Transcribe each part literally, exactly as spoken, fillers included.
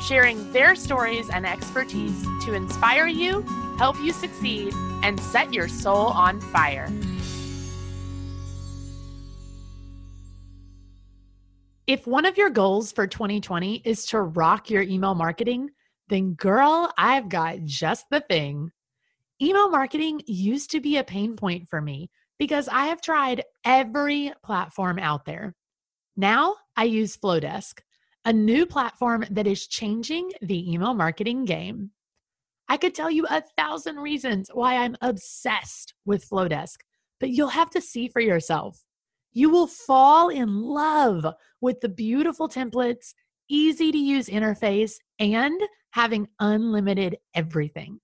sharing their stories and expertise to inspire you, help you succeed, and set your soul on fire. If one of your goals for twenty twenty is to rock your email marketing, then girl, I've got just the thing. Email marketing used to be a pain point for me because I have tried every platform out there. Now I use Flowdesk, a new platform that is changing the email marketing game. I could tell you a thousand reasons why I'm obsessed with Flowdesk, but you'll have to see for yourself. You will fall in love with the beautiful templates, easy-to-use interface, and having unlimited everything.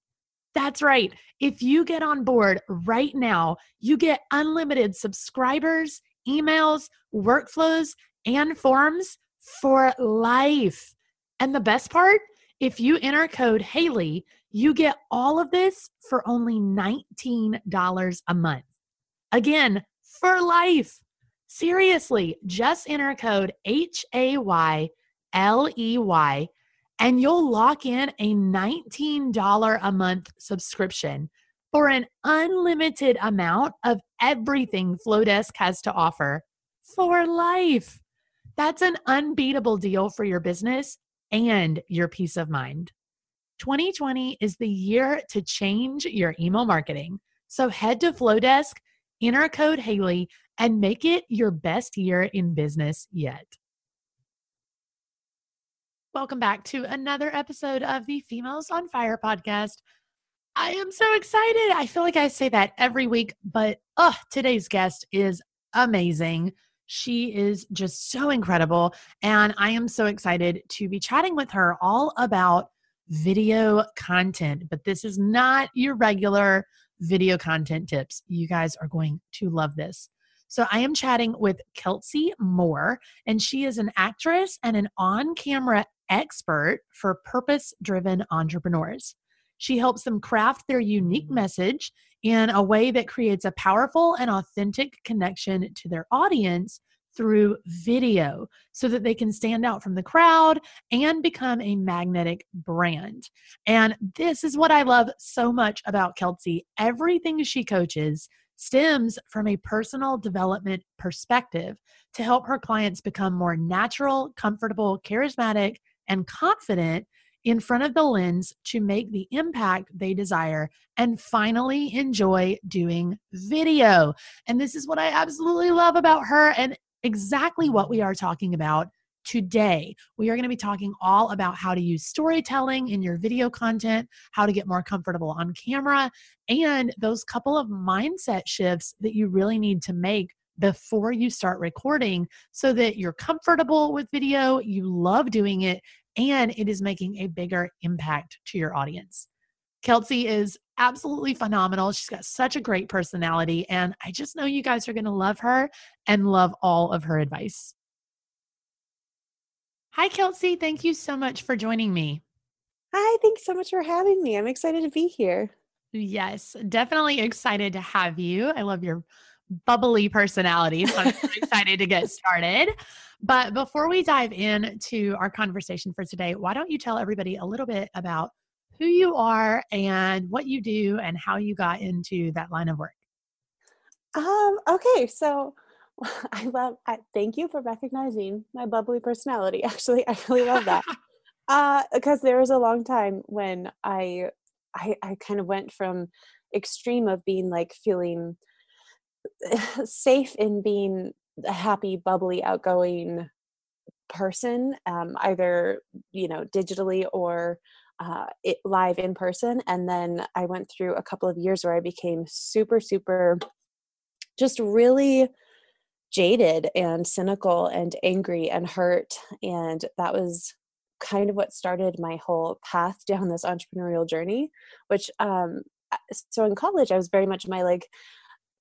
That's right. If you get on board right now, you get unlimited subscribers, emails, workflows, and forms for life. And the best part, if you enter code Haley, you get all of this for only nineteen dollars a month. Again, for life. Seriously, just enter code H A Y L E Y and you'll lock in a nineteen dollars a month subscription for an unlimited amount of everything Flowdesk has to offer for life. That's an unbeatable deal for your business and your peace of mind. twenty twenty is the year to change your email marketing. So head to Flowdesk, enter code Haley, and make it your best year in business yet. Welcome back to another episode of the Females on Fire podcast. I am so excited. I feel like I say that every week, but oh, today's guest is amazing. She is just so incredible, and I am so excited to be chatting with her all about video content, but this is not your regular video content tips. You guys are going to love this. So I am chatting with Kelsey Moore, and she is an actress and an on-camera expert for purpose-driven entrepreneurs. She helps them craft their unique message in a way that creates a powerful and authentic connection to their audience through video so that they can stand out from the crowd and become a magnetic brand. And this is what I love so much about Kelsey. Everything she coaches stems from a personal development perspective to help her clients become more natural, comfortable, charismatic, and confident in front of the lens to make the impact they desire and finally enjoy doing video. And this is what I absolutely love about her and exactly what we are talking about today. We are going to be talking all about how to use storytelling in your video content, how to get more comfortable on camera, and those couple of mindset shifts that you really need to make before you start recording so that you're comfortable with video, you love doing it, and it is making a bigger impact to your audience. Kelsey is absolutely phenomenal. She's got such a great personality, and I just know you guys are going to love her and love all of her advice. Hi, Kelsey. Thank you so much for joining me. Hi, thanks so much for having me. I'm excited to be here. Yes, definitely excited to have you. I love your bubbly personality, so I'm so excited to get started. But before we dive into our conversation for today, why don't you tell everybody a little bit about who you are and what you do and how you got into that line of work? Um, okay, so I love, I, thank you for recognizing my bubbly personality. Actually, I really love that. uh, because there was a long time when I, I, I kind of went from extreme of being like feeling safe in being a happy, bubbly, outgoing person, um, either, you know, digitally or uh, it, live in person. And then I went through a couple of years where I became super, super just really jaded and cynical and angry and hurt. And that was kind of what started my whole path down this entrepreneurial journey, which, um, so in college, I was very much my like,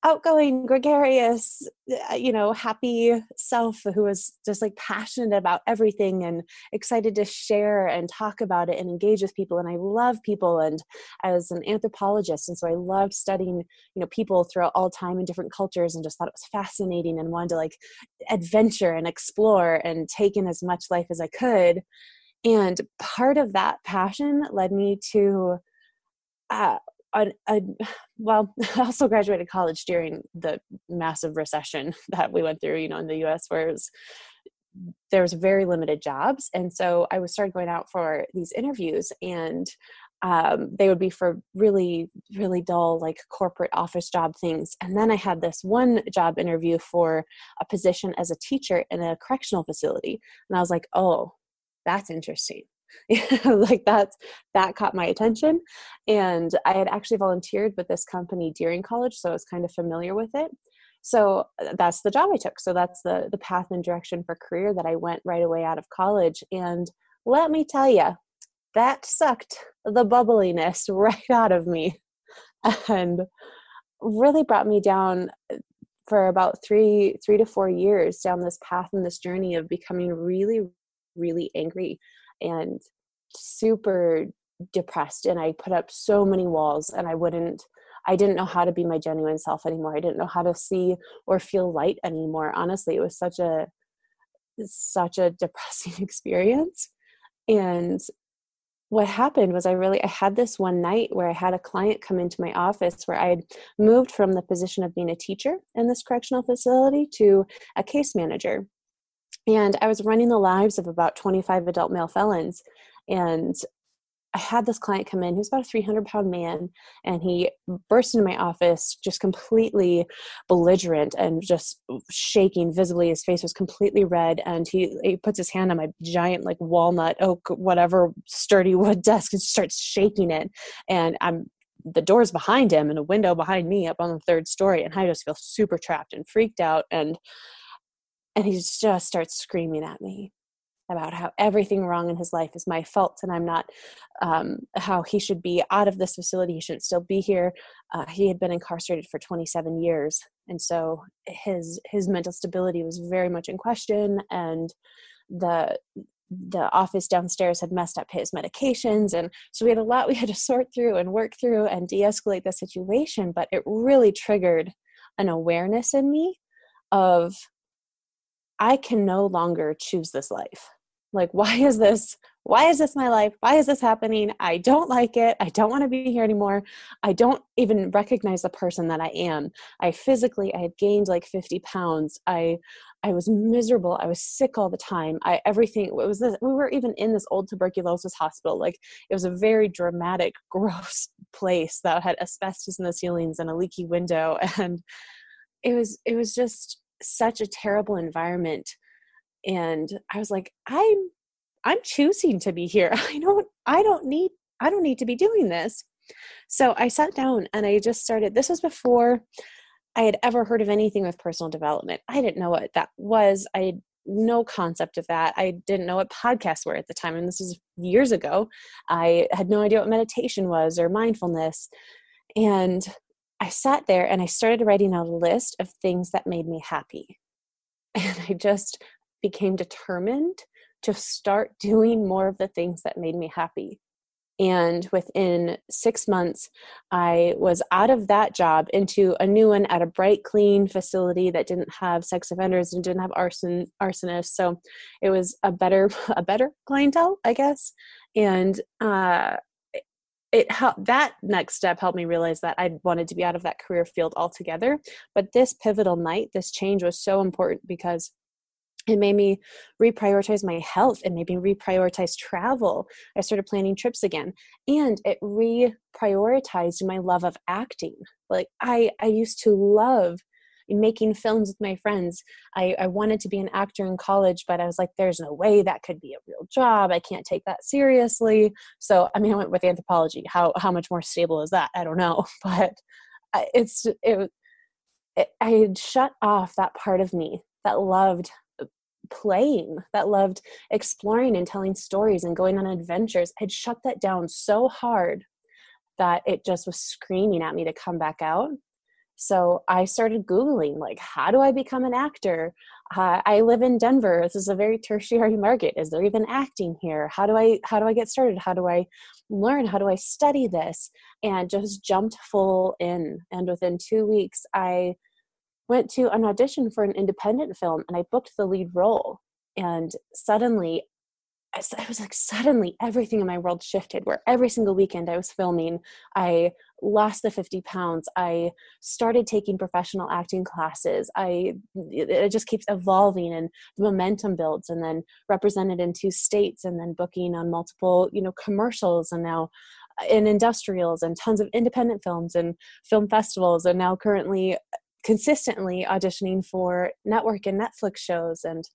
outgoing, gregarious, you know, happy self who was just like passionate about everything and excited to share and talk about it and engage with people. And I love people. And I was an anthropologist. And so I loved studying, you know, people throughout all time and different cultures, and just thought it was fascinating and wanted to like adventure and explore and take in as much life as I could. And part of that passion led me to, uh, I, I, well, I also graduated college during the massive recession that we went through, you know, in the U S, where it was, there was very limited jobs. And so I was started going out for these interviews, and um, they would be for really, really dull, like corporate office job things. And then I had this one job interview for a position as a teacher in a correctional facility. And I was like, oh, that's interesting. Like that's, that caught my attention. And I had actually volunteered with this company during college, so I was kind of familiar with it. So that's the job I took. So that's the, the path and direction for career that I went right away out of college. And let me tell you, that sucked the bubbliness right out of me and really brought me down for about three, three to four years down this path and this journey of becoming really, really angry and super depressed. And I put up so many walls, and I wouldn't, I didn't know how to be my genuine self anymore. I didn't know how to see or feel light anymore. Honestly, it was such a, such a depressing experience. And what happened was I really, I had this one night where I had a client come into my office where I had moved from the position of being a teacher in this correctional facility to a case manager. And I was running the lives of about twenty-five adult male felons. And I had this client come in, he was about a three hundred pound man, and he burst into my office just completely belligerent and just shaking visibly. His face was completely red, and he, he puts his hand on my giant like walnut oak, whatever, sturdy wood desk and starts shaking it. And I'm the door's behind him and a window behind me up on the third story. And I just feel super trapped and freaked out. And And he just starts screaming at me about how everything wrong in his life is my fault, and I'm not, um, how he should be out of this facility. He shouldn't still be here. Uh, he had been incarcerated for twenty-seven years. And so his, his mental stability was very much in question. And the, the office downstairs had messed up his medications. And so we had a lot we had to sort through and work through and de-escalate the situation. But it really triggered an awareness in me of, I can no longer choose this life. Like, why is this? Why is this my life? Why is this happening? I don't like it. I don't want to be here anymore. I don't even recognize the person that I am. I physically, I had gained like fifty pounds. I, I was miserable. I was sick all the time. I, everything it was this, we were even in this old tuberculosis hospital. Like, it was a very dramatic, gross place that had asbestos in the ceilings and a leaky window. And it was, it was just such a terrible environment. And I was like, I'm, I'm choosing to be here. I don't, I don't need, I don't need to be doing this. So I sat down and I just started, this was before I had ever heard of anything with personal development. I didn't know what that was. I had no concept of that. I didn't know what podcasts were at the time. And this was years ago. I had no idea what meditation was or mindfulness. And I sat there and I started writing out a list of things that made me happy. And I just became determined to start doing more of the things that made me happy. And within six months, I was out of that job into a new one at a bright, clean facility that didn't have sex offenders and didn't have arson arsonists. So it was a better, a better clientele, I guess. And, uh, It helped, that next step helped me realize that I wanted to be out of that career field altogether. But this pivotal night, this change was so important because it made me reprioritize my health. It made me reprioritize travel. I started planning trips again, and it reprioritized my love of acting. Like I, I used to love making films with my friends. I, I wanted to be an actor in college, but I was like, there's no way that could be a real job. I can't take that seriously. So, I mean, I went with anthropology. How how much more stable is that? I don't know. But it's it, it I had shut off that part of me that loved playing, that loved exploring and telling stories and going on adventures. I'd shut that down so hard that it just was screaming at me to come back out. So I started Googling, like, how do I become an actor? Uh, I live in Denver. This is a very tertiary market. Is there even acting here? How do I, how do I get started? How do I learn? How do I study this? And just jumped full in. And within two weeks, I went to an audition for an independent film and I booked the lead role. And suddenly, I was like, suddenly everything in my world shifted, where every single weekend I was filming, I lost the fifty pounds, I started taking professional acting classes, I it just keeps evolving and the momentum builds, and then represented in two states and then booking on multiple, you know, commercials, and now in industrials and tons of independent films and film festivals, and now currently consistently auditioning for network and Netflix shows. And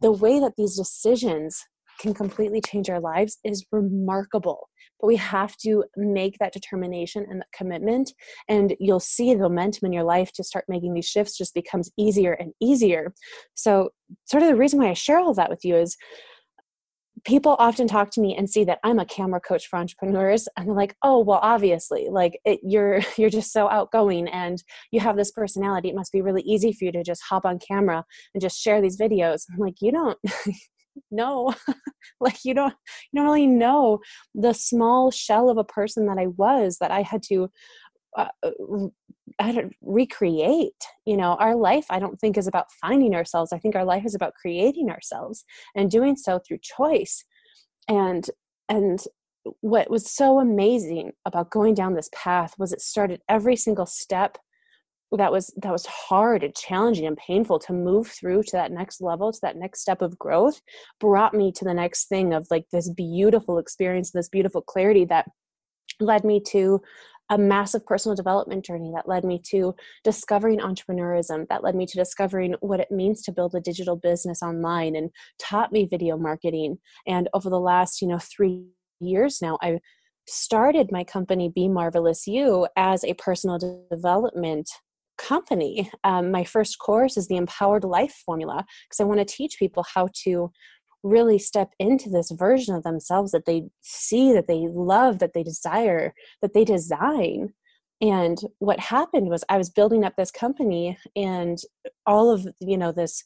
the way that these decisions can completely change our lives is remarkable, but we have to make that determination and that commitment, and you'll see the momentum in your life to start making these shifts just becomes easier and easier. So sort of the reason why I share all that with you is people often talk to me and see that I'm a camera coach for entrepreneurs, and they're like, oh, well, obviously, like it, you're you're just so outgoing and you have this personality. It must be really easy for you to just hop on camera and just share these videos. I'm like, you don't... No, like you don't, you don't really know the small shell of a person that I was, that I had to, uh, I had to recreate. You know, our life, I don't think, is about finding ourselves. I think our life is about creating ourselves and doing so through choice. And, and what was so amazing about going down this path was it started every single step that was, that was hard and challenging and painful to move through to that next level, to that next step of growth, brought me to the next thing of like this beautiful experience, this beautiful clarity that led me to a massive personal development journey, that led me to discovering entrepreneurism, that led me to discovering what it means to build a digital business online, and taught me video marketing. And over the last, you know, three years now, I've started my company, Be Marvelous You, as a personal development company. Um, my first course is the Empowered Life Formula, because I want to teach people how to really step into this version of themselves that they see, that they love, that they desire, that they design. And what happened was I was building up this company, and all of, you know, this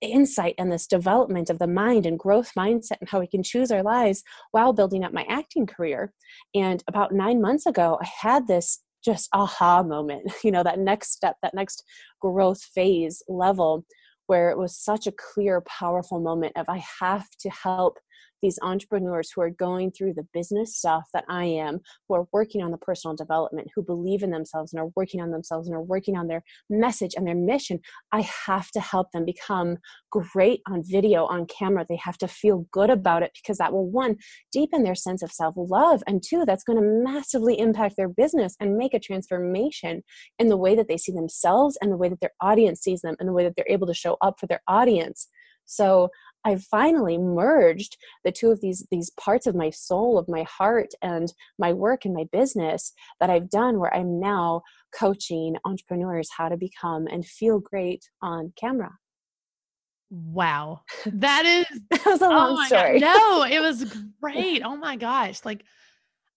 insight and this development of the mind and growth mindset and how we can choose our lives, while building up my acting career. And about nine months ago, I had this just aha moment, you know, that next step, that next growth phase level, where it was such a clear, powerful moment of, I have to help these entrepreneurs who are going through the business stuff that I am, who are working on the personal development, who believe in themselves and are working on themselves and are working on their message and their mission. I have to help them become great on video, on camera. They have to feel good about it, because that will, one, deepen their sense of self-love, and two, that's going to massively impact their business and make a transformation in the way that they see themselves, and the way that their audience sees them, and the way that they're able to show up for their audience. So I've finally merged the two of these, these parts of my soul, of my heart, and my work and my business that I've done, where I'm now coaching entrepreneurs how to become and feel great on camera. Wow. That is, that was a long oh story. God. No, it was great. Oh my gosh. Like,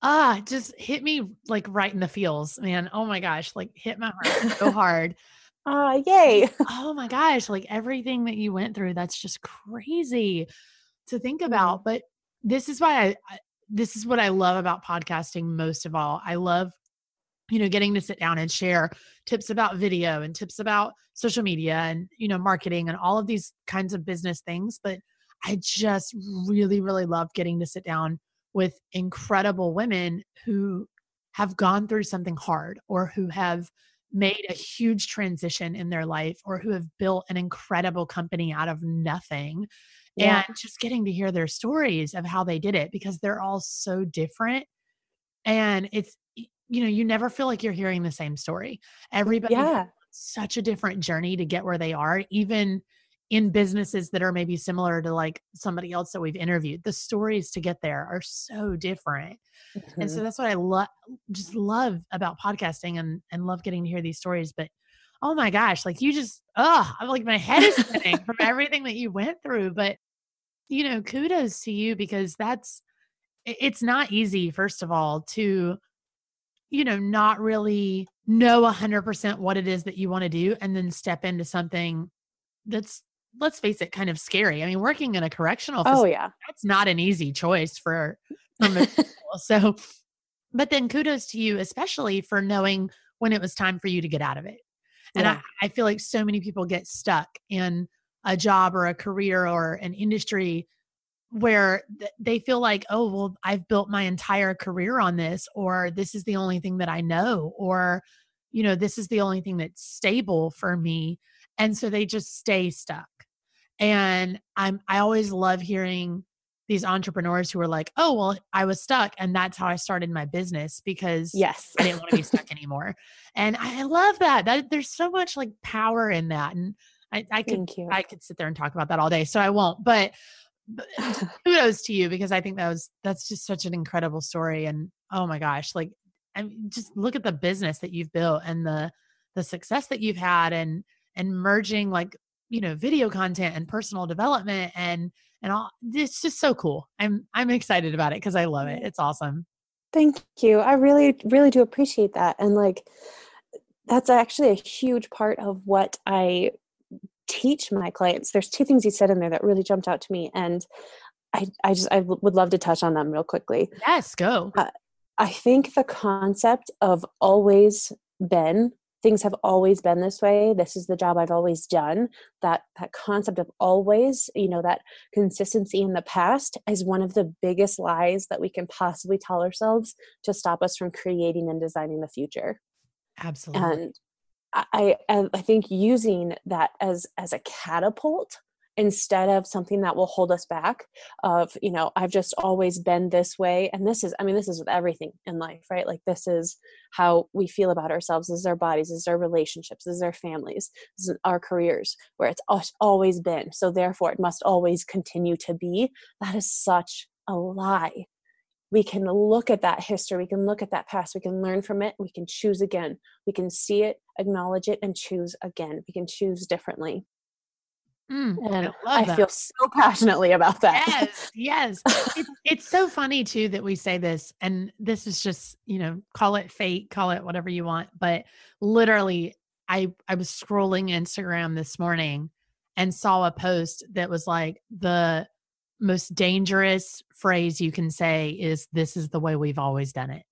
ah, just hit me like right in the feels, man. Oh my gosh. Like hit my heart so hard. Ah, uh, yay. Oh my gosh. Like everything that you went through, that's just crazy to think about. But this is why I, I, this is what I love about podcasting most of all. I love, you know, getting to sit down and share tips about video and tips about social media and, you know, marketing and all of these kinds of business things. But I just really, really love getting to sit down with incredible women who have gone through something hard, or who have made a huge transition in their life, or who have built an incredible company out of nothing. Yeah. And just getting to hear their stories of how they did it, because they're all so different. And it's, you know, you never feel like you're hearing the same story. Everybody yeah. has such a different journey to get where they are, even in businesses that are maybe similar to like somebody else that we've interviewed. The stories to get there are so different. Mm-hmm. And so that's what I love, just love about podcasting, and, and love getting to hear these stories. But oh my gosh, like you just, oh, I'm like, my head is spinning from everything that you went through. But you know, kudos to you, because that's, it's not easy, first of all, to you know, not really know a hundred percent what it is that you want to do and then step into something that's, let's face it, kind of scary. I mean, working in a correctional facility, oh, yeah. that's not an easy choice for some people. So, but then kudos to you, especially for knowing when it was time for you to get out of it. And yeah. I, I feel like so many people get stuck in a job or a career or an industry where th- they feel like, oh, well, I've built my entire career on this, or this is the only thing that I know, or, you know, this is the only thing that's stable for me. And so they just stay stuck. And I'm, I always love hearing these entrepreneurs who are like, oh, well, I was stuck and that's how I started my business because yes. I didn't want to be stuck anymore. And I love that. That there's so much like power in that. And I, I could, I could sit there and talk about that all day. So I won't, but, but kudos to you, because I think that was, that's just such an incredible story. And oh my gosh, like, I mean, just look at the business that you've built and the, the success that you've had, and, and merging like, you know, video content and personal development and, and all, it's just so cool. I'm, I'm excited about it because I love it. It's awesome. Thank you. I really, really do appreciate that. And like, that's actually a huge part of what I teach my clients. There's two things you said in there that really jumped out to me. And I, I just, I w- would love to touch on them real quickly. Yes, go. Uh, I think the concept of always been, things have always been this way, this is the job I've always done, that that concept of always, you know, that consistency in the past is one of the biggest lies that we can possibly tell ourselves to stop us from creating and designing the future. Absolutely. And I I think using that as as a catapult instead of something that will hold us back of, you know, I've just always been this way. And this is, I mean, this is with everything in life, right? Like this is how we feel about ourselves. This is our bodies, this is our relationships, this is our families, this is our careers, where it's always been. So therefore it must always continue to be. That is such a lie. We can look at that history. We can look at that past. We can learn from it. We can choose again. We can see it, acknowledge it, and choose again. We can choose differently. Mm, and I, I feel so passionately about that. Yes, yes. It's, it's so funny too that we say this, and this is just, you know, call it fate, call it whatever you want. But literally, I I was scrolling Instagram this morning and saw a post that was like, the most dangerous phrase you can say is, "This is the way we've always done it."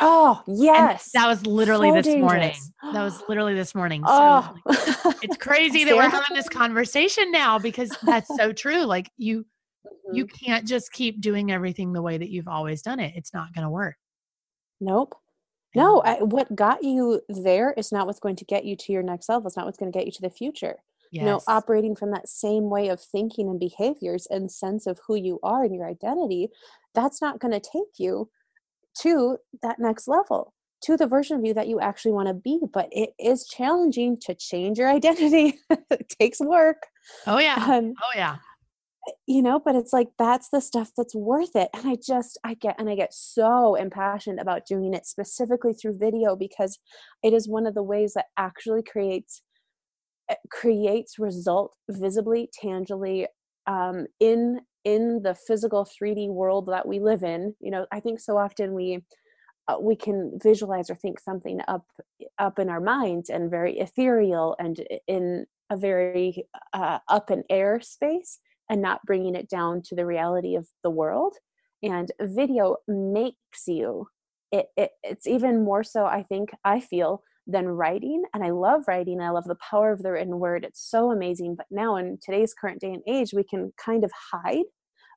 Oh, yes. And that was literally so this dangerous. morning. That was literally this morning. Oh. So like, it's crazy that we're having this conversation now, because that's so true. Like you, mm-hmm. you can't just keep doing everything the way that you've always done it. It's not going to work. Nope. No, I, what got you there is not what's going to get you to your next level. It's not what's going to get you to the future. Yes. You know, operating from that same way of thinking and behaviors and sense of who you are and your identity, that's not going to take you to that next level, to the version of you that you actually want to be. But it is challenging to change your identity. It takes work. Oh yeah. Um, oh yeah. You know, but it's like, that's the stuff that's worth it. And I just, I get, and I get so impassioned about doing it specifically through video, because it is one of the ways that actually creates, creates result visibly, tangibly, um, in in the physical three D world that we live in. You know, I think so often we, uh, we can visualize or think something up, up in our minds and very ethereal and in a very uh, up in air space, and not bringing it down to the reality of the world. And video makes you, it, it it's even more so, I think, I feel, than writing. And I love writing. I love the power of the written word. It's so amazing. But now in today's current day and age, we can kind of hide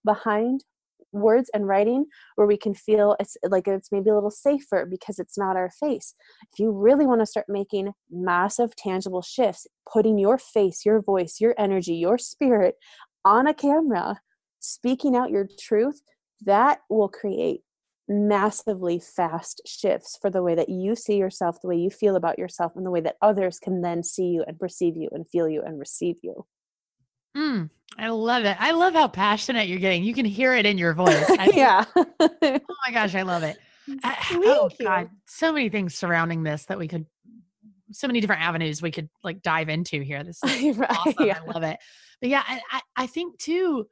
behind words and writing, where we can feel it's like it's maybe a little safer because it's not our face. If you really want to start making massive tangible shifts, putting your face, your voice, your energy, your spirit on a camera, speaking out your truth, that will create massively fast shifts for the way that you see yourself, the way you feel about yourself, and the way that others can then see you and perceive you and feel you and receive you. Mm, I love it. I love how passionate you're getting. You can hear it in your voice. I, yeah. Oh my gosh. I love it. I, oh God. So many things surrounding this that we could, so many different avenues we could like dive into here. This is right, awesome. Yeah. I love it. But yeah, I, I think too,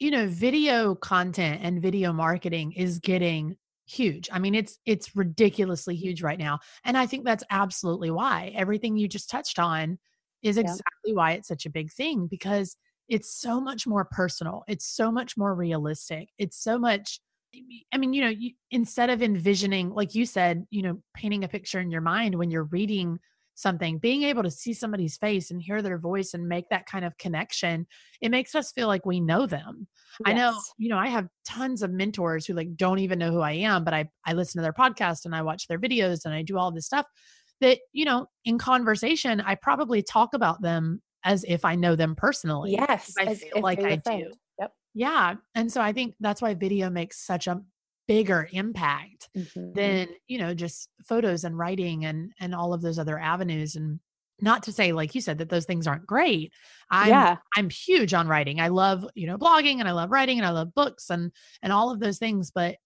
you know, video content and video marketing is getting huge. I mean, it's, it's ridiculously huge right now. And I think that's absolutely why everything you just touched on is exactly yeah. why it's such a big thing, because it's so much more personal. It's so much more realistic. It's so much, I mean, you know, you, instead of envisioning, like you said, you know, painting a picture in your mind when you're reading something, being able to see somebody's face and hear their voice and make that kind of connection, it makes us feel like we know them. Yes. I know, you know, I have tons of mentors who like don't even know who I am, but I, I listen to their podcast and I watch their videos and I do all this stuff that, you know, in conversation, I probably talk about them as if I know them personally. Yes. I feel like I do. Yep. Yeah. And so I think that's why video makes such a bigger impact mm-hmm. than, you know, just photos and writing and, and all of those other avenues. And not to say, like you said, that those things aren't great. I'm, yeah. I'm huge on writing. I love, you know, blogging and I love writing and I love books and, and all of those things. But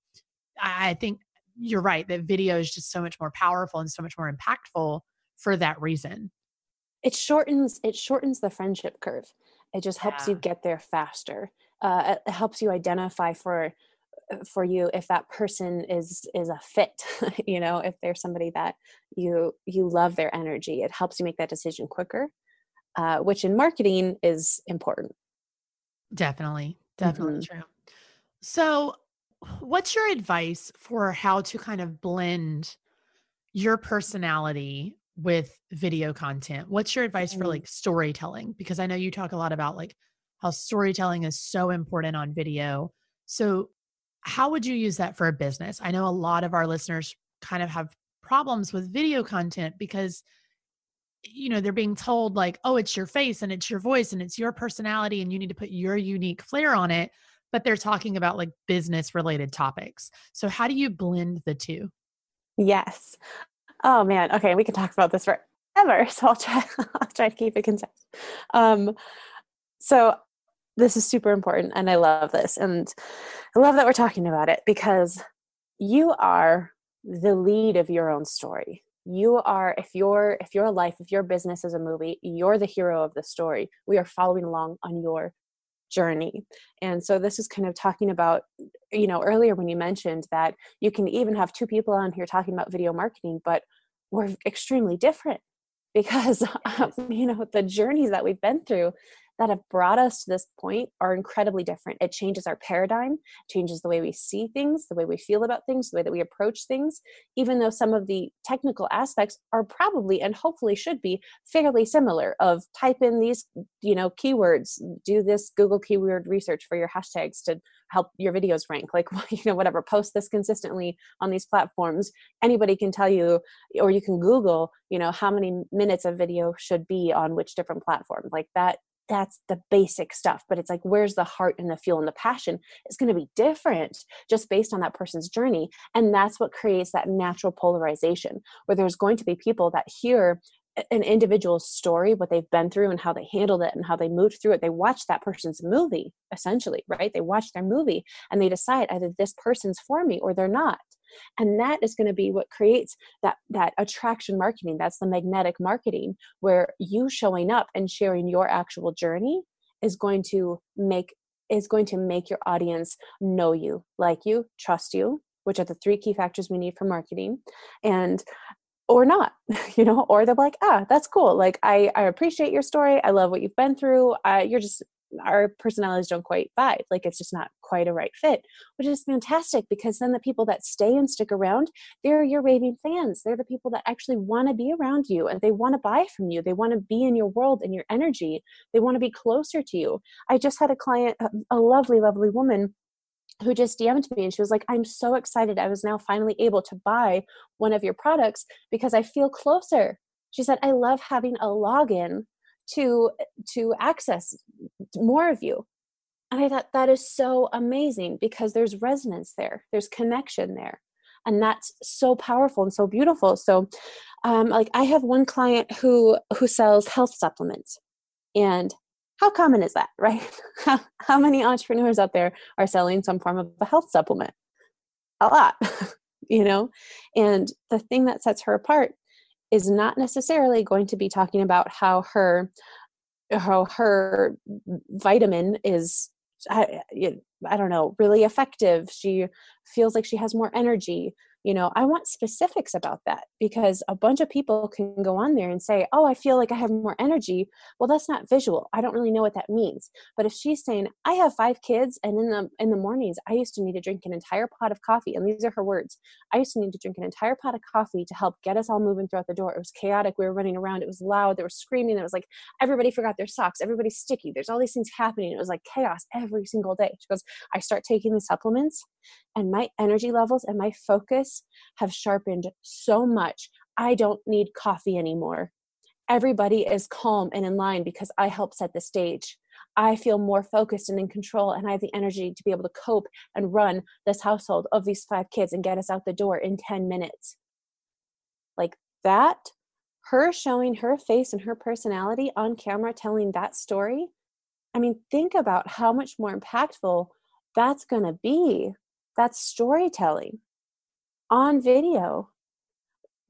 I, I think you're right that video is just so much more powerful and so much more impactful for that reason. It shortens, it shortens the friendship curve. It just helps yeah. you get there faster. Uh, it helps you identify for, for you if that person is, is a fit, you know, if there's somebody that you, you love their energy, it helps you make that decision quicker, uh, which in marketing is important. Definitely. Definitely mm-hmm. true. So what's your advice for how to kind of blend your personality with video content? What's your advice for like storytelling? Because I know you talk a lot about like how storytelling is so important on video. So how would you use that for a business? I know a lot of our listeners kind of have problems with video content because, you know, they're being told like, oh, it's your face and it's your voice and it's your personality and you need to put your unique flair on it, but they're talking about like business related topics. So how do you blend the two? Yes. Oh man. Okay. We could talk about this forever. So I'll try, I'll try to keep it concise. Um, so this is super important and I love this. And I love that we're talking about it because you are the lead of your own story. You are, if your, if your life, if your business is a movie, you're the hero of the story. We are following along on your journey. And so this is kind of talking about, you know, earlier when you mentioned that you can even have two people on here talking about video marketing, but we're extremely different because, um, you know, the journeys that we've been through that have brought us to this point are incredibly different. It changes our paradigm, changes the way we see things, the way we feel about things, the way that we approach things, even though some of the technical aspects are probably and hopefully should be fairly similar of type in these, you know, keywords, do this Google keyword research for your hashtags to help your videos rank, like, you know, whatever, post this consistently on these platforms. Anybody can tell you, or you can Google, you know, how many minutes a video should be on which different platform, like that. That's the basic stuff, but it's like, where's the heart and the fuel and the passion? It's going to be different just based on that person's journey. And that's what creates that natural polarization where there's going to be people that hear an individual's story, what they've been through and how they handled it and how they moved through it. They watch that person's movie essentially, right? They watch their movie and they decide either this person's for me or they're not. And that is going to be what creates that, that attraction marketing. That's the magnetic marketing where you showing up and sharing your actual journey is going to make, is going to make your audience know you, like you, trust you, which are the three key factors we need for marketing. And or not, you know, or they're like, ah, that's cool. Like, I, I appreciate your story. I love what you've been through. Uh, you're just, our personalities don't quite vibe. Like, it's just not quite a right fit, which is fantastic because then the people that stay and stick around, they're your raving fans. They're the people that actually want to be around you and they want to buy from you. They want to be in your world and your energy. They want to be closer to you. I just had a client, a lovely, lovely woman who just D M'd me and she was like, I'm so excited. I was now finally able to buy one of your products because I feel closer. She said, I love having a login to, to access more of you. And I thought that is so amazing because there's resonance there. There's connection there. And that's so powerful and so beautiful. So um, like I have one client who, who sells health supplements, and how common is that, right? How, how many entrepreneurs out there are selling some form of a health supplement? A lot, you know? And the thing that sets her apart is not necessarily going to be talking about how her, how her vitamin is I, I don't know, really effective. She feels like she has more energy. You know, I want specifics about that, because a bunch of people can go on there and say, oh, I feel like I have more energy. Well, that's not visual. I don't really know what that means. But if she's saying, I have five kids, and in the in the mornings, I used to need to drink an entire pot of coffee. And these are her words. I used to need to drink an entire pot of coffee to help get us all moving throughout the door. It was chaotic. We were running around. It was loud. There was screaming. There was like, everybody forgot their socks. Everybody's sticky. There's all these things happening. It was like chaos every single day. She goes, I start taking the supplements, and my energy levels and my focus have sharpened so much. I don't need coffee anymore. Everybody is calm and in line because I help set the stage. I feel more focused and in control, and I have the energy to be able to cope and run this household of these five kids and get us out the door in ten minutes. Like that, her showing her face and her personality on camera, telling that story. I mean, think about how much more impactful that's going to be. That's storytelling on video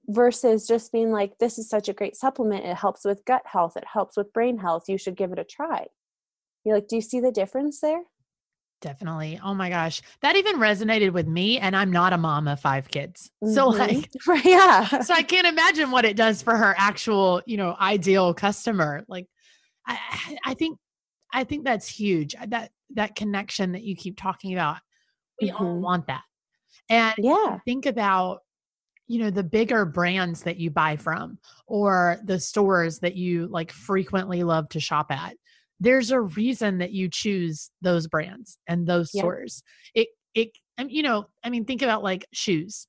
versus just being like, this is such a great supplement. It helps with gut health. It helps with brain health. You should give it a try. You're like, do you see the difference there? Definitely. Oh my gosh. That even resonated with me. And I'm not a mom of five kids. Mm-hmm. So like, yeah. So I can't imagine what it does for her actual, you know, ideal customer. Like, I, I think, I think that's huge. That, that connection that you keep talking about. We mm-hmm. all want that. And yeah. think about, you know, the bigger brands that you buy from or the stores that you like frequently love to shop at. There's a reason that you choose those brands and those yeah. stores. It, it, you know, I mean, think about like shoes.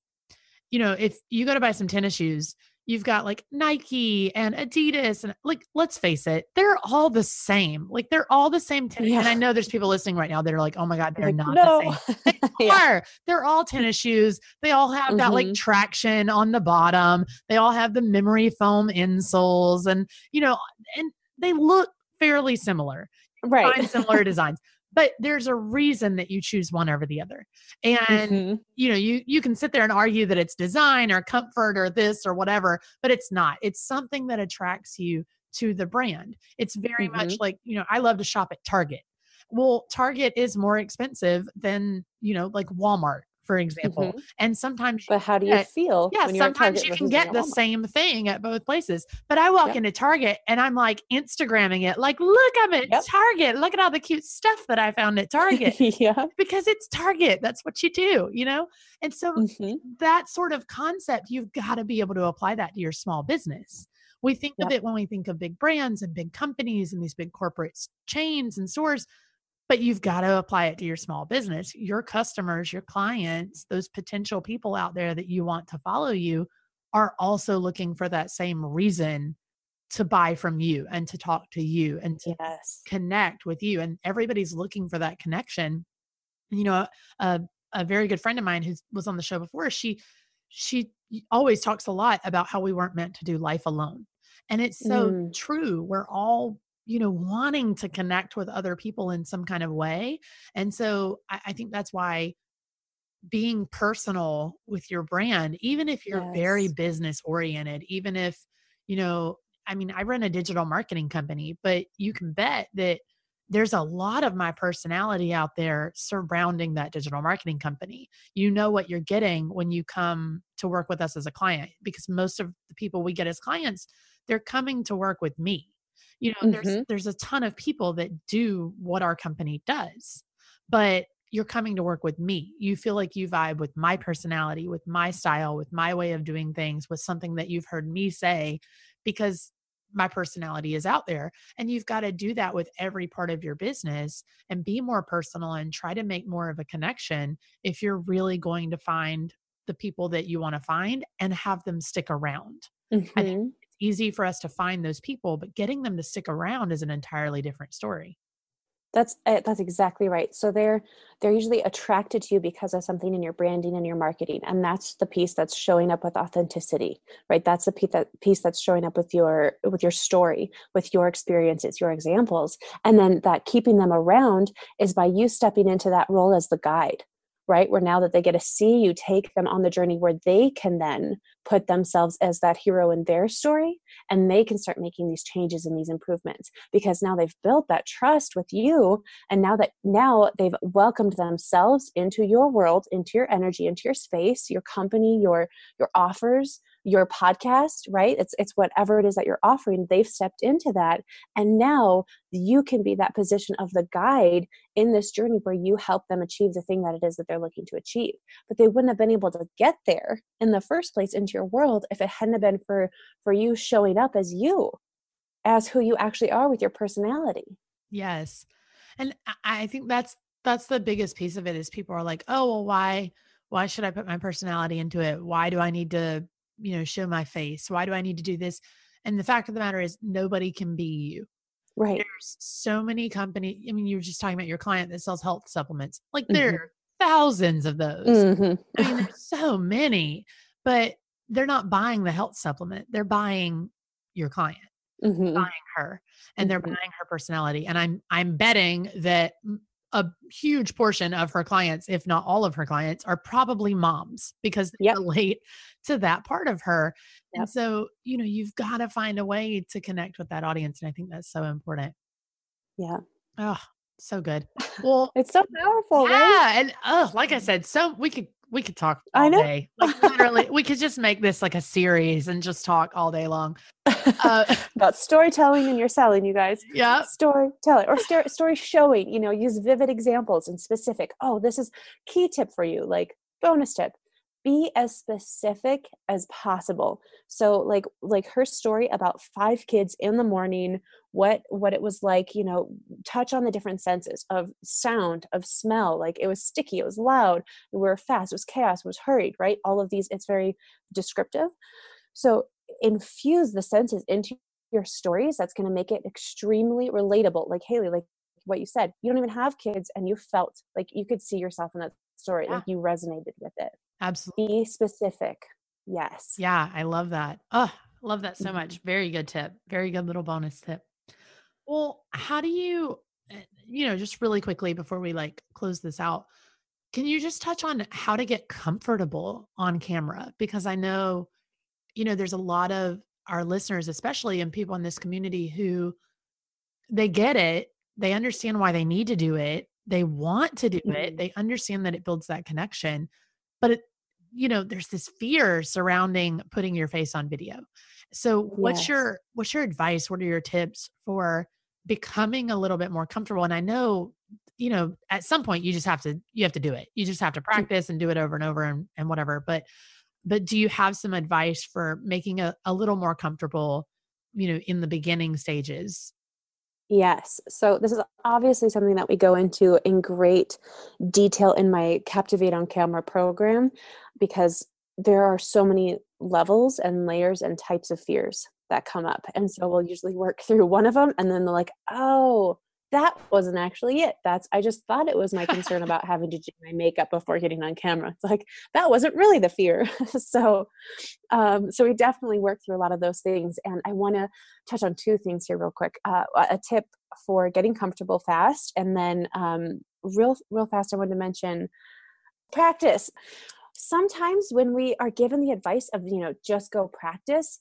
You know, if you go to buy some tennis shoes, you've got like Nike and Adidas and like, let's face it, they're all the same. Like they're all the same tennis. Yeah. And I know there's people listening right now that are like, oh my God, they're like, not no. the same. They yeah. are. They're all tennis shoes. They all have mm-hmm. that like traction on the bottom. They all have the memory foam insoles and, you know, and they look fairly similar, right? Find similar designs, but there's a reason that you choose one over the other. And, mm-hmm. you know, you, you can sit there and argue that it's design or comfort or this or whatever, but it's not. It's something that attracts you to the brand. It's very mm-hmm. much like, you know, I love to shop at Target. Well, Target is more expensive than, you know, like Walmart, for example. Mm-hmm. And sometimes, but how do you get, feel? Yeah. When you're sometimes you can get the same thing at both places, but I walk yep. into Target and I'm like Instagramming it. Like, look, I'm at yep. Target. Look at all the cute stuff that I found at Target yeah. because it's Target. That's what you do, you know? And so mm-hmm. that sort of concept, you've got to be able to apply that to your small business. We think yep. of it when we think of big brands and big companies and these big corporate chains and stores, but you've got to apply it to your small business. Your customers, your clients, those potential people out there that you want to follow you are also looking for that same reason to buy from you and to talk to you and to yes. connect with you. And everybody's looking for that connection. You know, a, a very good friend of mine who was on the show before, she, she always talks a lot about how we weren't meant to do life alone. And it's so mm. true. We're all, you know, wanting to connect with other people in some kind of way. And so I, I think that's why being personal with your brand, even if you're yes. very business oriented, even if, you know, I mean, I run a digital marketing company, but you can bet that there's a lot of my personality out there surrounding that digital marketing company. You know what you're getting when you come to work with us as a client, because most of the people we get as clients, they're coming to work with me. You know, mm-hmm. there's, there's a ton of people that do what our company does, but you're coming to work with me. You feel like you vibe with my personality, with my style, with my way of doing things, with something that you've heard me say, because my personality is out there. And you've got to do that with every part of your business and be more personal and try to make more of a connection if you're really going to find the people that you want to find and have them stick around. Mm-hmm. I think easy for us to find those people, but getting them to stick around is an entirely different story. That's, that's exactly right. So they're, they're usually attracted to you because of something in your branding and your marketing. And that's the piece that's showing up with authenticity, right? That's the piece, that piece that's showing up with your, with your story, with your experiences, your examples. And then that keeping them around is by you stepping into that role as the guide. right? Where now that they get to see you, take them on the journey where they can then put themselves as that hero in their story, and they can start making these changes and these improvements, because now they've built that trust with you. And now that now they've welcomed themselves into your world, into your energy, into your space, your company, your, your offers, your podcast, right? It's, it's whatever it is that you're offering. They've stepped into that. And now you can be that position of the guide in this journey where you help them achieve the thing that it is that they're looking to achieve. But they wouldn't have been able to get there in the first place into your world if it hadn't been for, for you showing up as you, as who you actually are with your personality. Yes. And I think that's, that's the biggest piece of it is people are like, oh, well, why, why should I put my personality into it? Why do I need to, you know, show my face? Why do I need to do this? And the fact of the matter is nobody can be you. Right. There's so many companies. I mean, you were just talking about your client that sells health supplements. Like mm-hmm. there are thousands of those. Mm-hmm. I mean, there's so many, but they're not buying the health supplement. They're buying your client, mm-hmm. buying her, and they're mm-hmm. buying her personality. And I'm, I'm betting that a huge portion of her clients, if not all of her clients, are probably moms, because they yep. relate to that part of her. Yep. And so, you know, you've got to find a way to connect with that audience. And I think that's so important. Yeah. Oh, so good. Well, it's so powerful. Yeah. Right? And oh, like I said, so we could, we could talk all I know. day. Like literally, we could just make this like a series and just talk all day long. Uh, About storytelling and your selling, you guys. Yeah. Storytelling or st- story showing, you know, use vivid examples and specific. Oh, this is key tip for you. Like bonus tip, be as specific as possible. So like, like her story about five kids in the morning, what, what it was like, you know, touch on the different senses of sound, of smell. Like it was sticky, it was loud, we were fast, it was chaos, it was hurried, right? All of these, it's very descriptive. So infuse the senses into your stories. That's going to make it extremely relatable. Like Haley, like what you said, you don't even have kids and you felt like you could see yourself in that story. Yeah. Like you resonated with it. Absolutely. Be specific. Yes. Yeah. I love that. Oh, love that so much. Very good tip. Very good little bonus tip. Well, how do you, you know, just really quickly before we like close this out, can you just touch on how to get comfortable on camera? Because I know, you know, there's a lot of our listeners, especially and people in this community who they get it. They understand why they need to do it. They want to do it. They understand that it builds that connection. But, it, you know, there's this fear surrounding putting your face on video. So what's yes. your, what's your advice? What are your tips for becoming a little bit more comfortable? And I know, you know, at some point you just have to, you have to do it. You just have to practice and do it over and over and, and whatever. But, but do you have some advice for making a, a little more comfortable, you know, in the beginning stages? Yes. So this is obviously something that we go into in great detail in my Captivate on Camera program, because there are so many levels and layers and types of fears that come up. And so we'll usually work through one of them and then they're like, oh, that wasn't actually it. That's, I just thought it was my concern about having to do my makeup before getting on camera. It's like, that wasn't really the fear. so, um, so we definitely work through a lot of those things. And I want to touch on two things here real quick. Uh, a tip for getting comfortable fast. And then, um, real, real fast, I wanted to mention practice. Sometimes when we are given the advice of, you know, just go practice,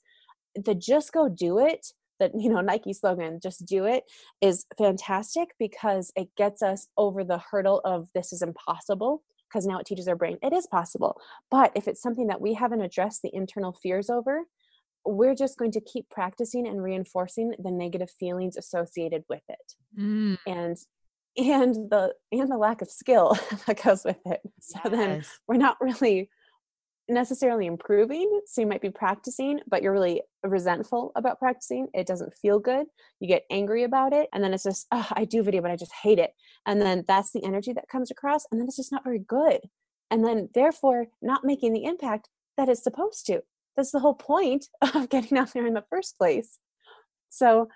the just go do it, that, you know, Nike slogan, just do it, is fantastic because it gets us over the hurdle of this is impossible, because now it teaches our brain it is possible. But if it's something that we haven't addressed the internal fears over, we're just going to keep practicing and reinforcing the negative feelings associated with it. Mm. And and the and the lack of skill that goes with it. So yes. then we're not really necessarily improving. So you might be practicing, but you're really resentful about practicing. It doesn't feel good. You get angry about it. And then it's just, oh, I do video, but I just hate it. And then that's the energy that comes across. And then it's just not very good. And then therefore not making the impact that it's supposed to. That's the whole point of getting out there in the first place. So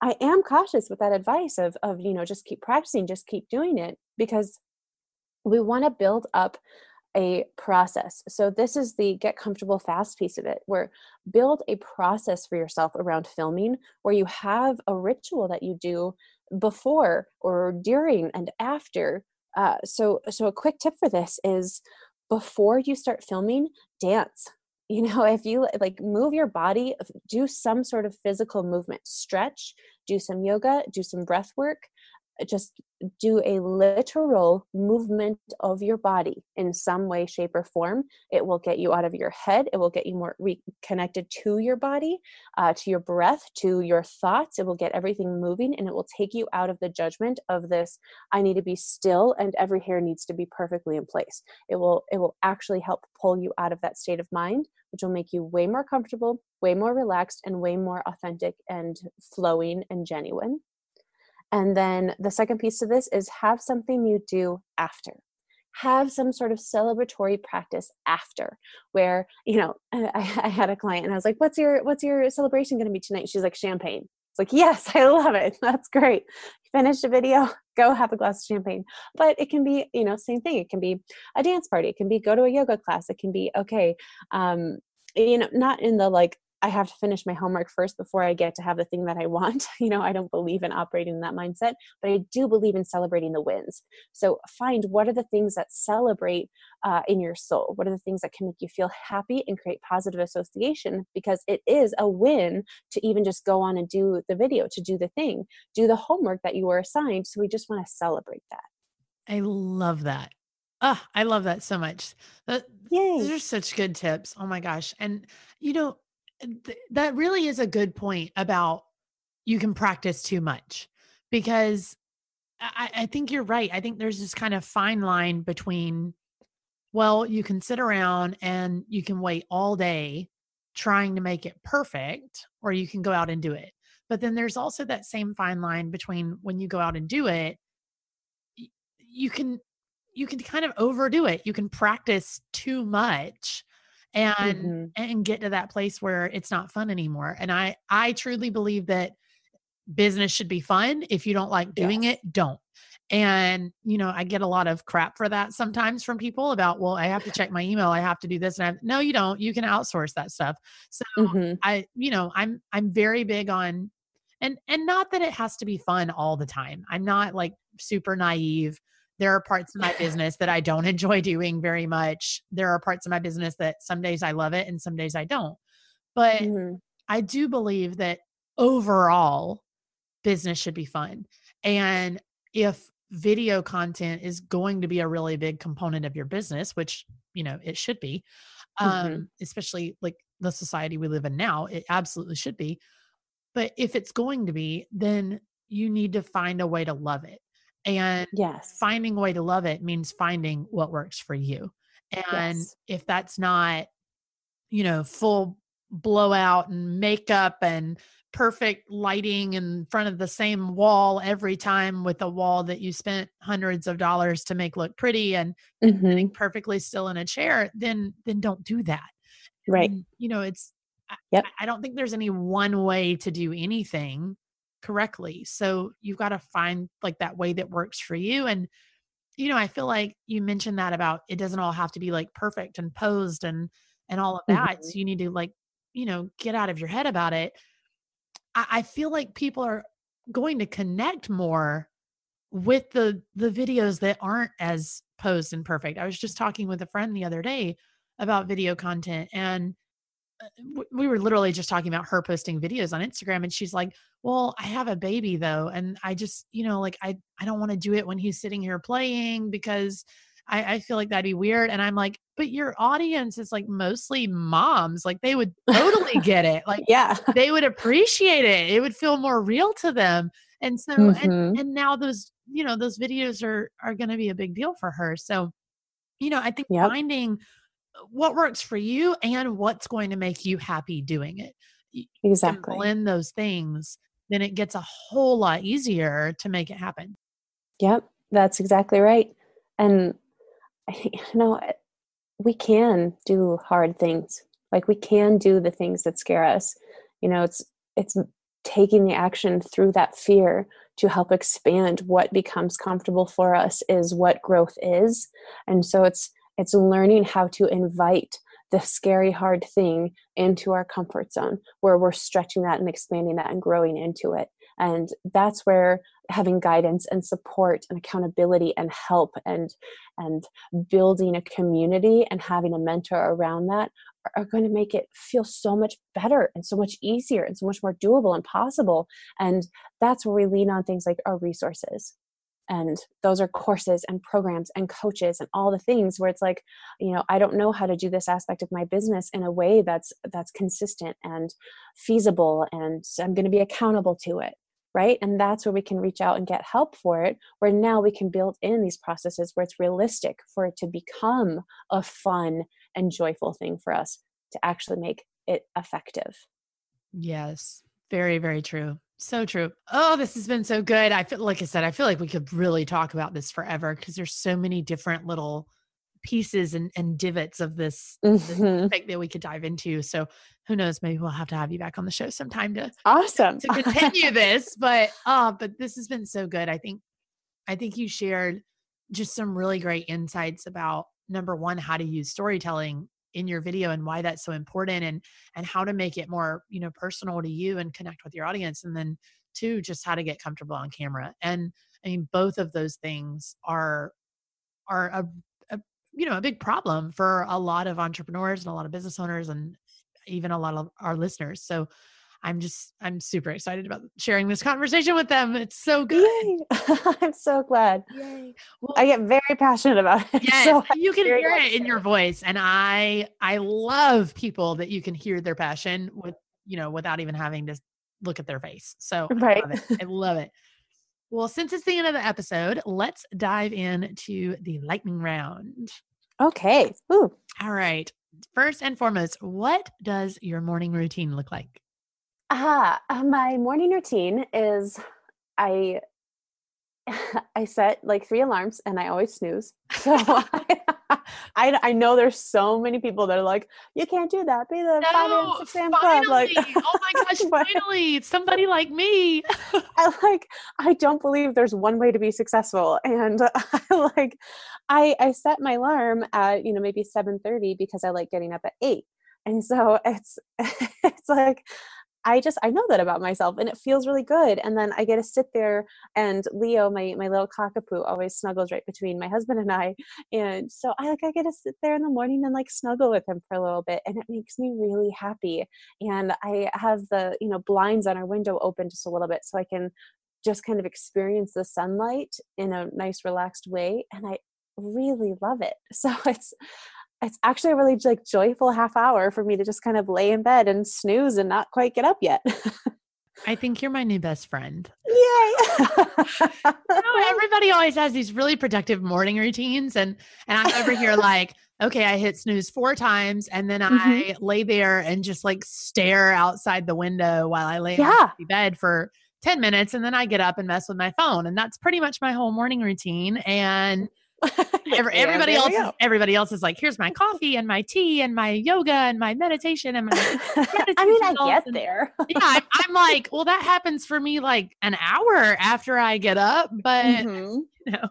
I am cautious with that advice of, of, you know, just keep practicing, just keep doing it, because we want to build up a process. So this is the get comfortable fast piece of it, where build a process for yourself around filming, where you have a ritual that you do before or during and after Uh, so, so a quick tip for this is before you start filming, dance. You know, if you like move your body, do some sort of physical movement, stretch, do some yoga, do some breath work, just do a literal movement of your body in some way, shape, or form. It will get you out of your head. It will get you more reconnected to your body, uh, to your breath, to your thoughts. It will get everything moving, and it will take you out of the judgment of this, I need to be still and every hair needs to be perfectly in place. It will, it will actually help pull you out of that state of mind, which will make you way more comfortable, way more relaxed, and way more authentic and flowing and genuine. And then the second piece to this is have something you do after. Have some sort of celebratory practice after, where, you know, I, I had a client and I was like, what's your, what's your celebration going to be tonight? She's like, champagne. It's like, yes, I love it. That's great. Finish the video, go have a glass of champagne. But it can be, you know, same thing. It can be a dance party. It can be go to a yoga class. It can be, okay, um, you know, not in the like, I have to finish my homework first before I get to have the thing that I want. You know, I don't believe in operating in that mindset, but I do believe in celebrating the wins. So find what are the things that celebrate uh, in your soul? What are the things that can make you feel happy and create positive association? Because it is a win to even just go on and do the video, to do the thing, do the homework that you were assigned. So we just want to celebrate that. I love that. Oh, I love that so much. That, those are such good tips. Oh my gosh. And you know, Th- that really is a good point about you can practice too much, because I, I think you're right. I think there's this kind of fine line between, well, you can sit around and you can wait all day trying to make it perfect, or you can go out and do it. But then there's also that same fine line between when you go out and do it, y- you can, you can kind of overdo it. You can practice too much and, mm-hmm. and get to that place where it's not fun anymore. And I, I truly believe that business should be fun. If you don't like doing yes. it, don't. And, you know, I get a lot of crap for that sometimes from people about, well, I have to check my email. I have to do this. And I, no, you don't, you can outsource that stuff. So mm-hmm. I, you know, I'm, I'm very big on, and, and not that it has to be fun all the time. I'm not like super naive. There are parts of my business that I don't enjoy doing very much. There are parts of my business that some days I love it and some days I don't. But mm-hmm. I do believe that overall business should be fun. And if video content is going to be a really big component of your business, which, you know, it should be, um, mm-hmm. especially like the society we live in now, it absolutely should be. But if it's going to be, then you need to find a way to love it. And yes. finding a way to love it means finding what works for you. And yes. if that's not, you know, full blowout and makeup and perfect lighting in front of the same wall every time with a wall that you spent hundreds of dollars to make look pretty and, mm-hmm. and sitting perfectly still in a chair, then, then don't do that. Right. And, you know, it's, yep. I, I don't think there's any one way to do anything correctly. So you've got to find like that way that works for you. And, you know, I feel like you mentioned that about, it doesn't all have to be like perfect and posed and, and all of that. Mm-hmm. So you need to like, you know, get out of your head about it. I, I feel like people are going to connect more with the, the videos that aren't as posed and perfect. I was just talking with a friend the other day about video content, and we were literally just talking about her posting videos on Instagram, and she's like, well, I have a baby though. And I just, you know, like, I, I don't want to do it when he's sitting here playing because I, I feel like that'd be weird. And I'm like, but your audience is like mostly moms. Like they would totally get it. Like, yeah, they would appreciate it. It would feel more real to them. And so, mm-hmm. and, and now those, you know, those videos are, are going to be a big deal for her. So, you know, I think yep. finding what works for you and what's going to make you happy doing it. You exactly. blend those things, then it gets a whole lot easier to make it happen. Yep. That's exactly right. And you know, we can do hard things. Like we can do the things that scare us. You know, it's, it's taking the action through that fear to help expand what becomes comfortable for us is what growth is. And so it's, It's learning how to invite the scary, hard thing into our comfort zone where we're stretching that and expanding that and growing into it. And that's where having guidance and support and accountability and help and, and building a community and having a mentor around that are going to make it feel so much better and so much easier and so much more doable and possible. And that's where we lean on things like our resources. And those are courses and programs and coaches and all the things where it's like, you know, I don't know how to do this aspect of my business in a way that's, that's consistent and feasible, and I'm going to be accountable to it. Right. And that's where we can reach out and get help for it, where now we can build in these processes where it's realistic for it to become a fun and joyful thing for us to actually make it effective. Yes. Very, very true. So true. Oh, this has been so good. I feel, like I said, I feel like we could really talk about this forever, because there's so many different little pieces and, and divots of this, mm-hmm. this topic that we could dive into. So who knows, maybe we'll have to have you back on the show sometime to, awesome. to, to continue this, but, uh, but this has been so good. I think, I think you shared just some really great insights about, number one, how to use storytelling in your video and why that's so important, and, and how to make it more, you know, personal to you and connect with your audience. And then two, just how to get comfortable on camera. And I mean, both of those things are, are a, a, you know, a big problem for a lot of entrepreneurs and a lot of business owners and even a lot of our listeners. So I'm just, I'm super excited about sharing this conversation with them. It's so good. I'm so glad. Yay. Well, I get very passionate about it. Yes, so you can hear it in your voice. And I, I love people that you can hear their passion with, you know, without even having to look at their face. So right. I love it. I love it. Well, since it's the end of the episode, let's dive into the lightning round. Okay. Ooh. All right. First and foremost, what does your morning routine look like? Ah, uh, my morning routine is I, I set like three alarms and I always snooze. So I, I, I know there's so many people that are like, you can't do that. Be the no, five a m, six a m club. Like, oh my gosh, finally, somebody like me. I like, I don't believe there's one way to be successful. And I like, I, I set my alarm at, you know, maybe seven thirty because I like getting up at eight. And so it's, it's like, I just, I know that about myself and it feels really good. And then I get to sit there, and Leo, my, my little cockapoo, always snuggles right between my husband and I. And so I like, I get to sit there in the morning and like snuggle with him for a little bit, and it makes me really happy. And I have the, you know, blinds on our window open just a little bit so I can just kind of experience the sunlight in a nice, relaxed way. And I really love it. So it's, it's actually a really like joyful half hour for me to just kind of lay in bed and snooze and not quite get up yet. I think you're my new best friend. Yay! You know, everybody always has these really productive morning routines, and, and I'm over here like, okay, I hit snooze four times and then mm-hmm. I lay there and just like stare outside the window while I lay yeah. in bed for ten minutes. And then I get up and mess with my phone. And that's pretty much my whole morning routine. And Every, everybody yeah, else is, everybody else is like, here's my coffee and my tea and my yoga and my meditation and my I mean I get there. Yeah, I, I'm like, well, that happens for me like an hour after I get up, but mm-hmm. you know.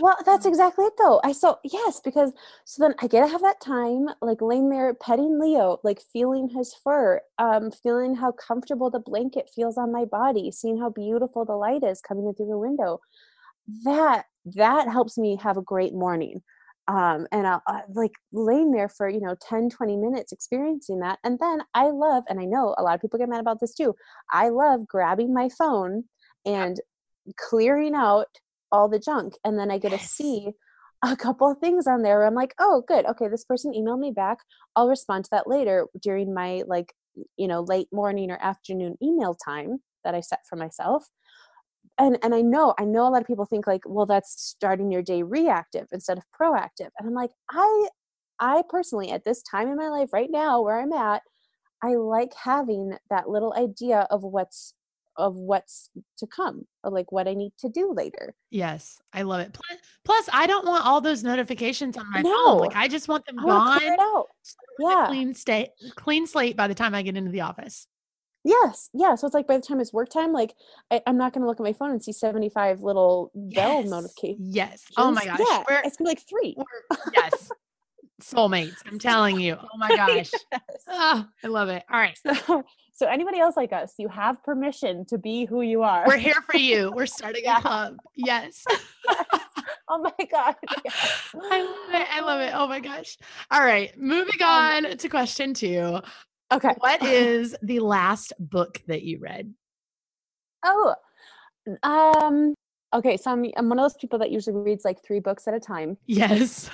Well, that's exactly it though. I so yes, because so then I get to have that time like laying there petting Leo, like feeling his fur, um, feeling how comfortable the blanket feels on my body, seeing how beautiful the light is coming in through the window. That that helps me have a great morning. Um, and I'll, I'll like laying there for, you know, ten, twenty minutes experiencing that. And then I love, and I know a lot of people get mad about this too. I love grabbing my phone and clearing out all the junk. And then I get to see a couple of things on there where I'm like, oh, good. Okay. This person emailed me back. I'll respond to that later during my like, you know, late morning or afternoon email time that I set for myself. And and I know, I know a lot of people think like, well, that's starting your day reactive instead of proactive. And I'm like, I, I personally, at this time in my life right now, where I'm at, I like having that little idea of what's, of what's to come, or like what I need to do later. Yes. I love it. Plus, plus I don't want all those notifications on my no. phone. Like I just want them I gone. Clear it out. Yeah. Clean state, clean slate by the time I get into the office. Yes. Yeah. So it's like, by the time it's work time, like I, I'm not going to look at my phone and see seventy-five little yes. bell notifications. Yes. Oh my gosh. Yeah. We're, it's gonna be like three. Yes. soulmates. I'm telling you. Oh my gosh. Yes. Oh, I love it. All right. So, so anybody else like us, you have permission to be who you are. We're here for you. We're starting yeah. a club. Yes. Oh my God. Yes. I love it. I love it. Oh my gosh. All right. Moving on um, to question two. Okay. What is the last book that you read? Oh, um, okay. So I'm, I'm one of those people that usually reads like three books at a time. Yes.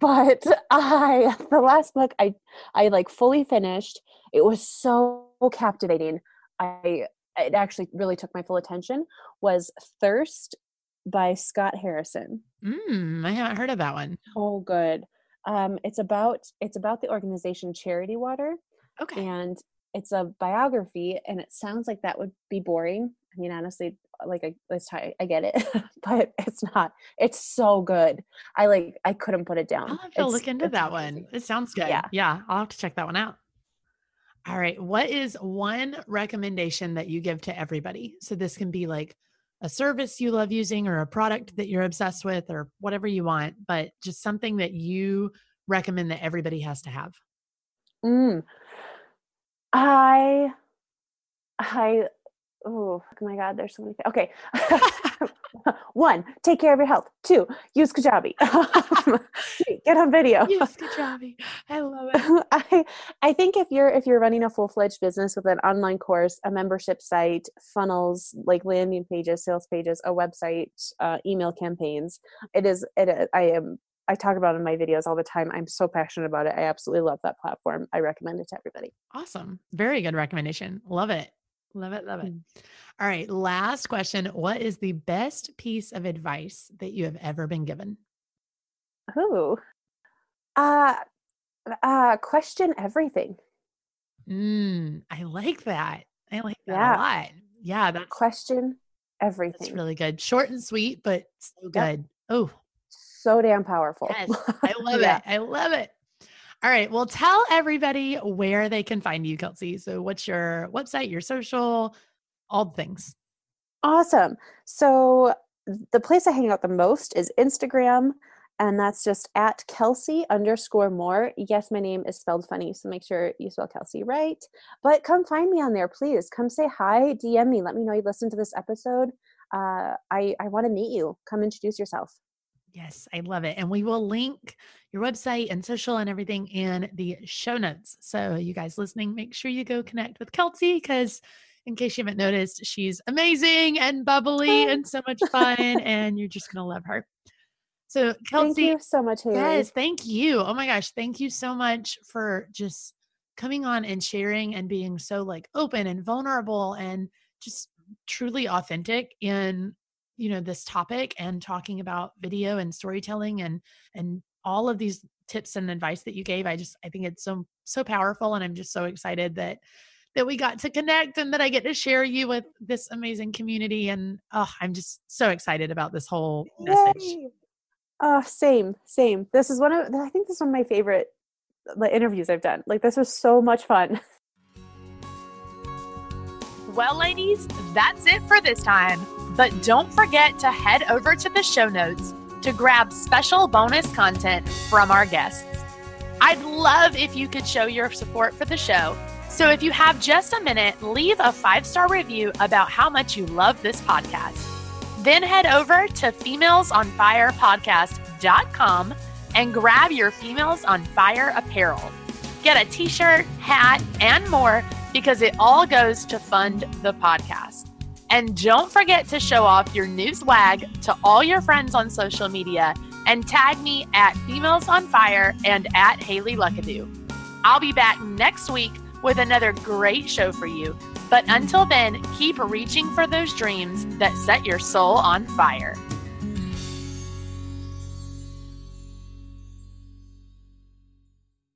But I, the last book I, I like fully finished. It was so captivating. I, it actually really took my full attention, was Thirst by Scott Harrison. Mm, I haven't heard of that one. Oh, good. Um, it's about, it's about the organization Charity Water. Okay. And it's a biography, and it sounds like that would be boring. I mean, honestly, like I, it's, I get it, but it's not. It's so good. I like, I couldn't put it down. I'll have to it's, look into that amazing. one. It sounds good. Yeah. yeah. I'll have to check that one out. All right. What is one recommendation that you give to everybody? So this can be like a service you love using, or a product that you're obsessed with, or whatever you want, but just something that you recommend that everybody has to have. Mm. I, I, oh my God, there's so many things. Okay. One, take care of your health. Two, use Kajabi. Get on video. Use Kajabi. I love it. I, I think if you're, if you're running a full-fledged business with an online course, a membership site, funnels, like landing pages, sales pages, a website, uh, email campaigns, it is, it, I am, I talk about it in my videos all the time. I'm so passionate about it. I absolutely love that platform. I recommend it to everybody. Awesome. Very good recommendation. Love it. Love it. Love it. All right. Last question. What is the best piece of advice that you have ever been given? Oh, uh, uh, question everything. Mm, I like that. I like that yeah. a lot. Yeah. That's, question everything. That's really good. Short and sweet, but so good. Yep. Oh, so damn powerful. Yes, I love yeah. it. I love it. All right. Well, tell everybody where they can find you, Kelsey. So what's your website, your social, all the things? Awesome. So the place I hang out the most is Instagram, and that's just at Kelsey underscore Moore. Yes, my name is spelled funny, so make sure you spell Kelsey right. But come find me on there, please. Come say hi, D M me. Let me know you listened to this episode. Uh, I, I want to meet you. Come introduce yourself. Yes, I love it. And we will link your website and social and everything in the show notes. So you guys listening, make sure you go connect with Kelsey, because in case you haven't noticed, she's amazing and bubbly and so much fun, and you're just going to love her. So Kelsey, thank you so much, Haley. Yes, thank you. Oh my gosh. Thank you so much for just coming on and sharing and being so like open and vulnerable and just truly authentic in you know, this topic, and talking about video and storytelling and, and all of these tips and advice that you gave. I just, I think it's so, so powerful. And I'm just so excited that, that we got to connect and that I get to share you with this amazing community. And oh, I'm just so excited about this whole Yay. message. Oh, same, same. This is one of, I think this is one of my favorite interviews I've done. Like, this was so much fun. Well, ladies, that's it for this time. But don't forget to head over to the show notes to grab special bonus content from our guests. I'd love if you could show your support for the show. So if you have just a minute, leave a five-star review about how much you love this podcast. Then head over to females on fire podcast dot com and grab your Females on Fire apparel. Get a t-shirt, hat, and more, because it all goes to fund the podcast. And don't forget to show off your new swag to all your friends on social media and tag me at Females on Fire and at Haley Luckadoo. I'll be back next week with another great show for you. But until then, keep reaching for those dreams that set your soul on fire.